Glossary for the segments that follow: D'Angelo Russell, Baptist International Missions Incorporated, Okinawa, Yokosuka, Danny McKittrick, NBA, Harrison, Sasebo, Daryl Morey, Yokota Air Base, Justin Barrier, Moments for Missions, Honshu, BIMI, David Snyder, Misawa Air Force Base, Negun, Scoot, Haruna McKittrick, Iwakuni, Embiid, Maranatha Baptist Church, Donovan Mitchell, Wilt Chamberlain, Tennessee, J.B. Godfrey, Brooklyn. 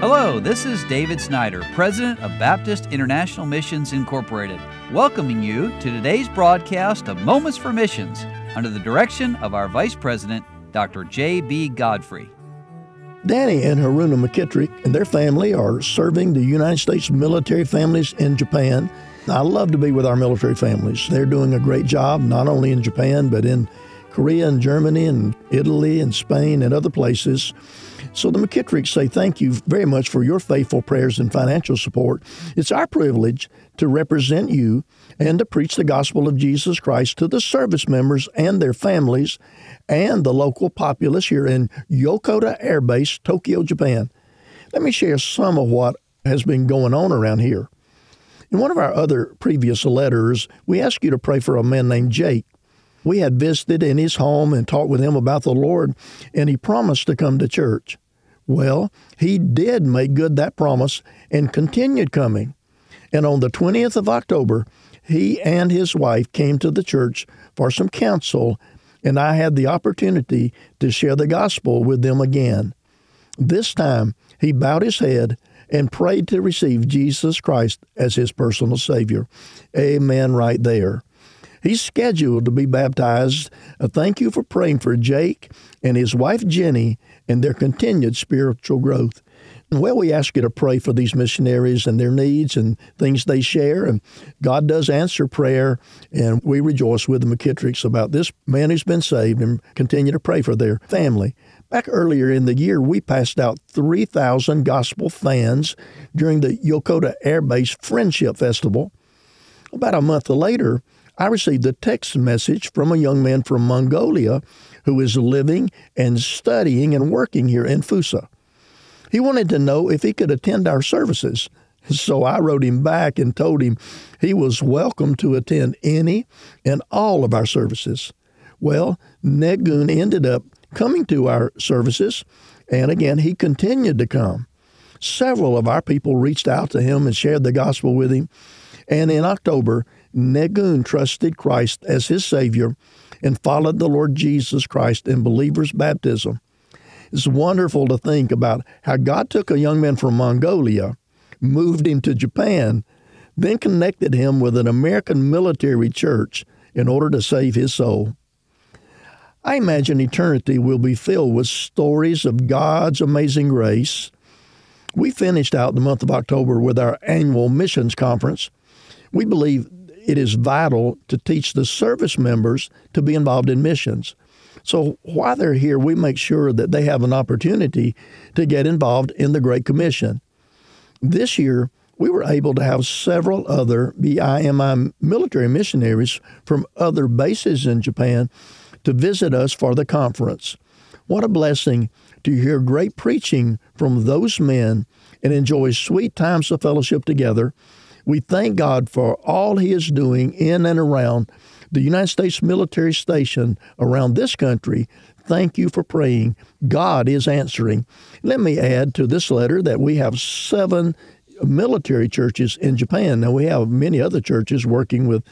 Hello, this is David Snyder, President of Baptist International Missions Incorporated, welcoming you to today's broadcast of Moments for Missions under the direction of our Vice President, Dr. J.B. Godfrey. Danny and Haruna McKittrick and their family are serving the United States military families in Japan. I love to be with our military families. They're doing a great job, not only in Japan, but in Korea and Germany and Italy and Spain and other places. So the McKittricks say thank you very much for your faithful prayers and financial support. It's our privilege to represent you and to preach the gospel of Jesus Christ to the service members and their families and the local populace here in Yokota Air Base, Tokyo, Japan. Let me share some of what has been going on around here. In one of our other previous letters, we asked you to pray for a man named Jake. We had visited in his home and talked with him about the Lord, and he promised to come to church. Well, he did make good that promise and continued coming. And on the 20th of October, he and his wife came to the church for some counsel, and I had the opportunity to share the gospel with them again. This time, he bowed his head and prayed to receive Jesus Christ as his personal Savior. Amen right there. He's scheduled to be baptized. Thank you for praying for Jake and his wife, Jenny, and their continued spiritual growth. Well, we ask you to pray for these missionaries and their needs and things they share, and God does answer prayer, and we rejoice with the McKittricks about this man who's been saved and continue to pray for their family. Back earlier in the year, we passed out 3,000 gospel fans during the Yokota Air Base Friendship Festival. About a month later, I received a text message from a young man from Mongolia who is living and studying and working here in Fusa. He wanted to know if he could attend our services. So I wrote him back and told him he was welcome to attend any and all of our services. Well, Negun ended up coming to our services, and again, he continued to come. Several of our people reached out to him and shared the gospel with him, and in October, Negun trusted Christ as his Savior and followed the Lord Jesus Christ in believer's baptism. It's wonderful to think about how God took a young man from Mongolia, moved him to Japan, then connected him with an American military church in order to save his soul. I imagine eternity will be filled with stories of God's amazing grace. We finished out the month of October with our annual missions conference. We believe it is vital to teach the service members to be involved in missions. So while they're here, we make sure that they have an opportunity to get involved in the Great Commission. This year, we were able to have several other BIMI military missionaries from other bases in Japan to visit us for the conference. What a blessing to hear great preaching from those men and enjoy sweet times of fellowship together. We thank God for all He is doing in and around the United States military station around this country. Thank you for praying. God is answering. Let me add to this letter that we have 7 military churches in Japan. Now, we have many other churches working with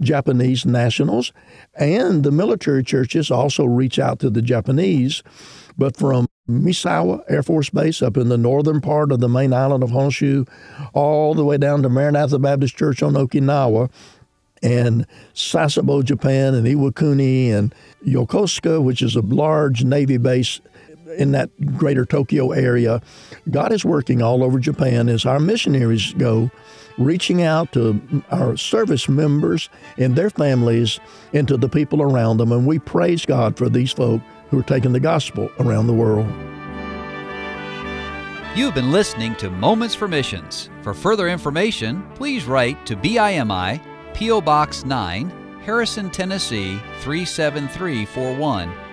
Japanese nationals, and the military churches also reach out to the Japanese. But from Misawa Air Force Base up in the northern part of the main island of Honshu, all the way down to Maranatha Baptist Church on Okinawa, and Sasebo, Japan, and Iwakuni, and Yokosuka, which is a large Navy base in that greater Tokyo area. God is working all over Japan as our missionaries go, reaching out to our service members and their families and to the people around them. And we praise God for these folk who are taking the gospel around the world. You've been listening to Moments for Missions. For further information, please write to BIMI, P.O. Box 9, Harrison, Tennessee 37341,